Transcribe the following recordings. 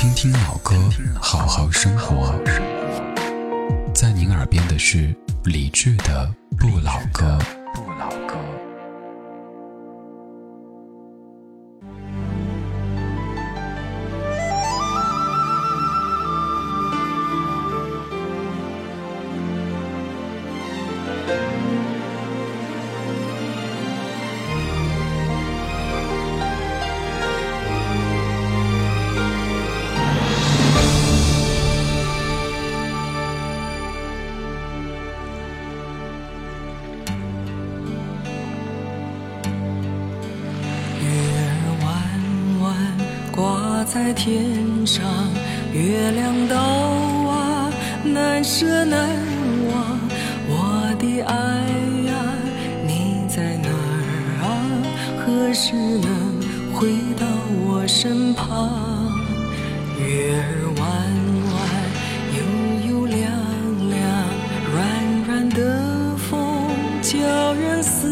听听老歌，好好生活。在您耳边的是李志的不老歌。在天上月亮岛啊，难舍难忘，我的爱呀，你在哪儿啊？何时能回到我身旁？月儿弯弯，悠悠亮亮，软软的风叫人思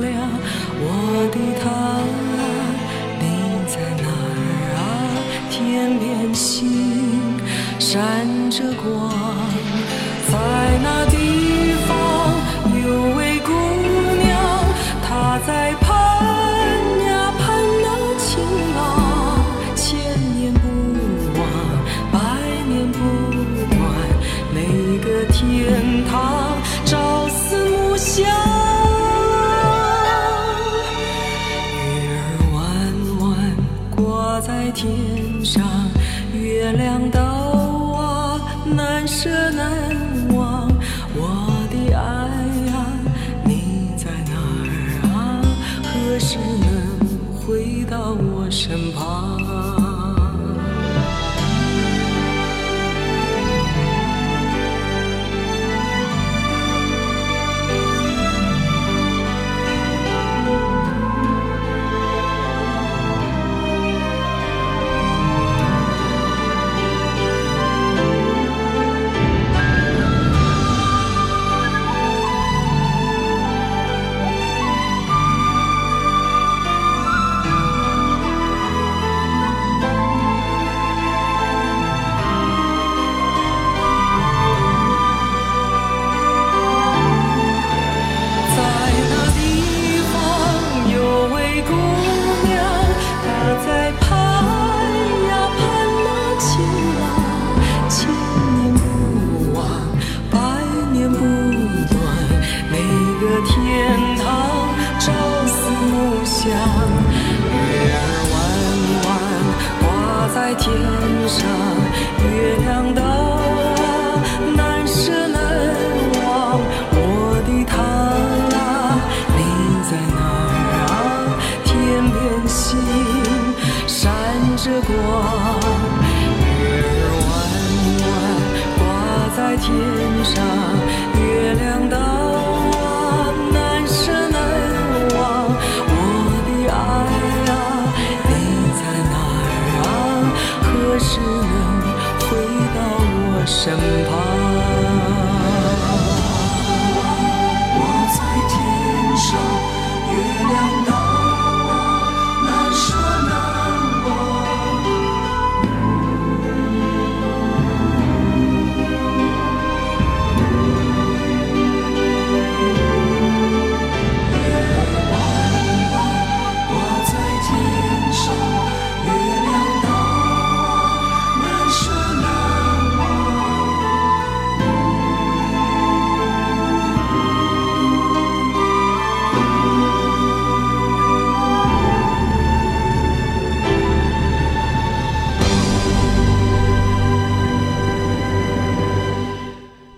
量，我的他天边星闪着光，在那地方有位姑娘，她在盼呀盼那情郎，千年不忘，百年不换，每个天堂朝思暮想。在天上月亮岛啊，难舍难忘，我的爱啊，你在哪儿啊？何时能回到我身旁？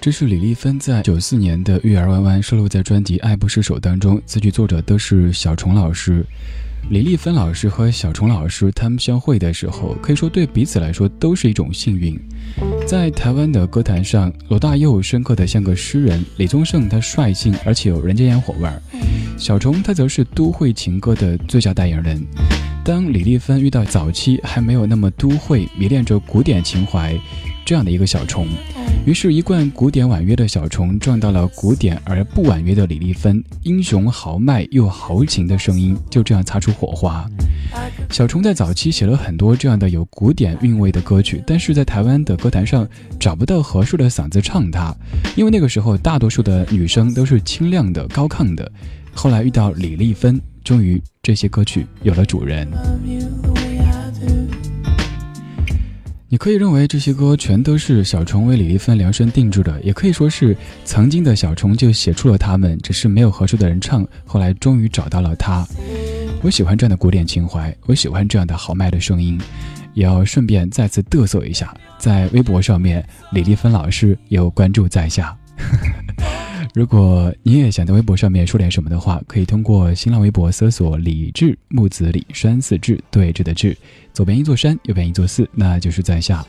这是李丽芬在94年的《月儿弯弯》收录在专辑《爱不释手》当中，词曲作者都是小虫老师。李丽芬老师和小虫老师他们相会的时候，可以说对彼此来说都是一种幸运。在台湾的歌坛上，罗大佑深刻的像个诗人，李宗盛他率性而且有人间烟火味儿，小虫他则是都会情歌的最佳代言人。当李丽芬遇到早期还没有那么都会，迷恋着古典情怀这样的一个小虫，于是，一贯古典婉约的小虫撞到了古典而不婉约的李丽芬，英雄豪迈又豪情的声音就这样擦出火花。小虫在早期写了很多这样的有古典韵味的歌曲，但是在台湾的歌坛上找不到合适的嗓子唱它，因为那个时候大多数的女生都是清亮的、高亢的。后来遇到李丽芬，终于这些歌曲有了主人。你可以认为这些歌全都是小虫为李丽芬量身定制的，也可以说是曾经的小虫就写出了他们，只是没有合适的人唱，后来终于找到了他。我喜欢这样的古典情怀，我喜欢这样的豪迈的声音。也要顺便再次嘚瑟一下，在微博上面，李丽芬老师也有关注在下。如果你也想在微博上面说点什么的话，可以通过新浪微博搜索李志，木子李，山寺志，对峙的志，左边一座山，右边一座寺，那就是在下。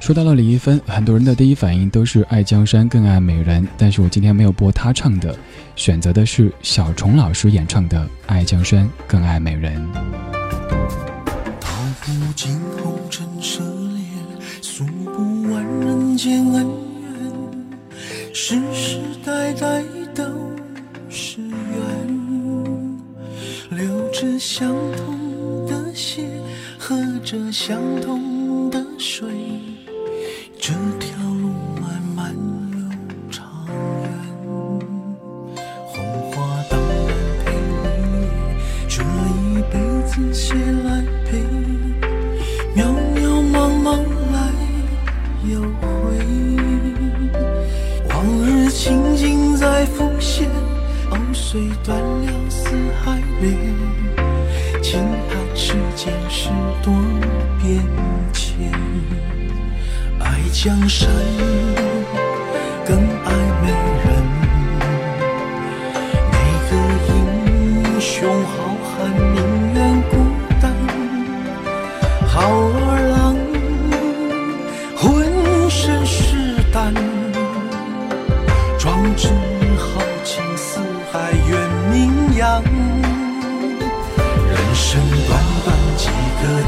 说到了李丽芬，很多人的第一反应都是爱江山更爱美人，但是我今天没有播她唱的，选择的是小虫老师演唱的《爱江山更爱美人》。道不尽红尘奢恋，诉不完人间恩怨，世世代代都是缘，流着相同的血，喝着相同的水，这条路漫漫又长远。红花当然陪你，这一辈子写来陪，渺渺茫茫来又回，往日情景在浮现，藕虽断了丝还连，情海世间事多变迁。爱江山更爱美人，每个英雄好汉宁愿孤单，好儿郎浑身是胆，壮志豪情四海远名扬。人生短短几个秋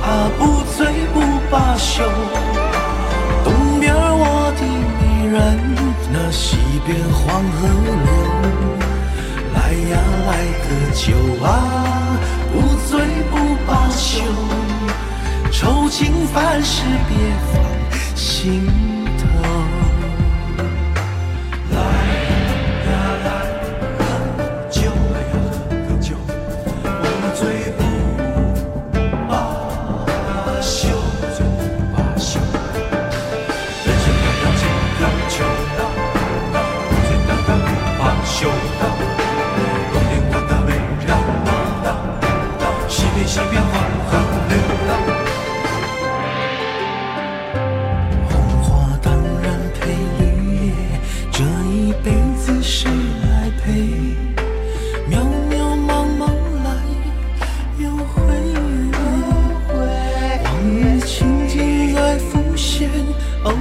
啊，不醉不罢休，东边我的美人，那西边黄河流。来呀来个酒啊，不醉不罢休，愁情烦事别放心头。藕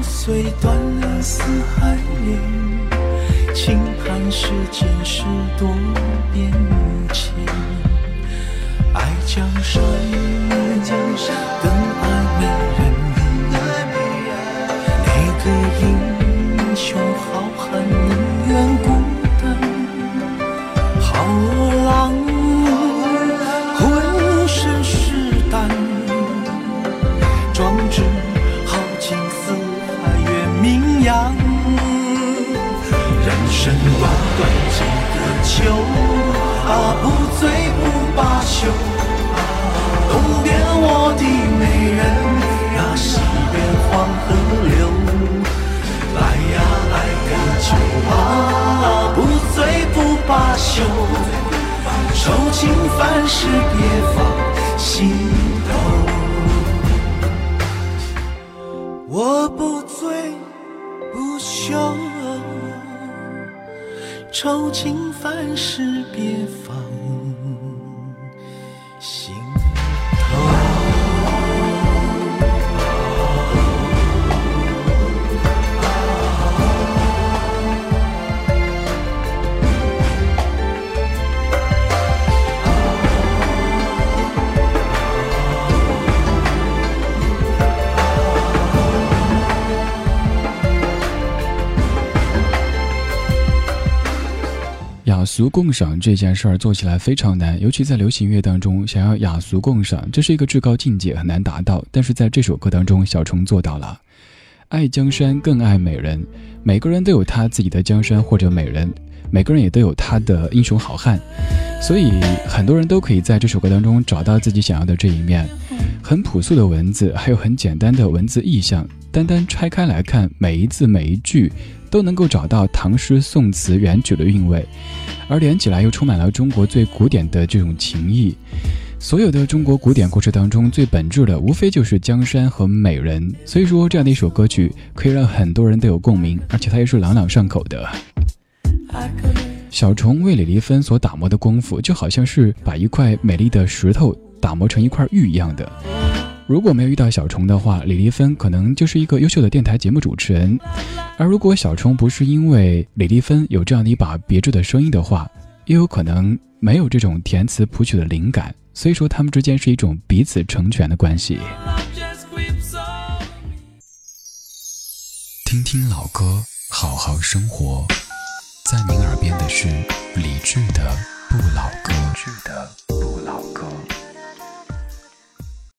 虽断了丝还连，情寒世间事多变迁。爱江山更爱美人，哪个英雄好汉宁愿孤单，好儿郎浑身是胆，壮志人生短短几个秋啊，不醉不罢休，东边我的美人，那西边黄河流。来呀来个酒啊，不醉不罢休，愁情烦事别放心头。我不醉不休，愁情烦事别放心头。俗共赏这件事儿做起来非常难，尤其在流行乐当中，想要雅俗共赏，这是一个至高境界，很难达到。但是在这首歌当中，小虫做到了。爱江山更爱美人，每个人都有他自己的江山或者美人，每个人也都有他的英雄好汉，所以很多人都可以在这首歌当中找到自己想要的这一面。很朴素的文字，还有很简单的文字意象，单单拆开来看，每一字每一句都能够找到唐诗宋词元曲的韵味，而连起来又充满了中国最古典的这种情谊。所有的中国古典故事当中最本质的无非就是江山和美人，所以说这样的一首歌曲可以让很多人都有共鸣，而且它也是朗朗上口的。小虫为李丽芬所打磨的功夫，就好像是把一块美丽的石头打磨成一块玉一样的。如果没有遇到小虫的话，李丽芬可能就是一个优秀的电台节目主持人，而如果小虫不是因为李丽芬有这样的一把别致的声音的话，也有可能没有这种填词谱曲的灵感，所以说他们之间是一种彼此成全的关系。听听老歌，好好生活，在您耳边的是李志的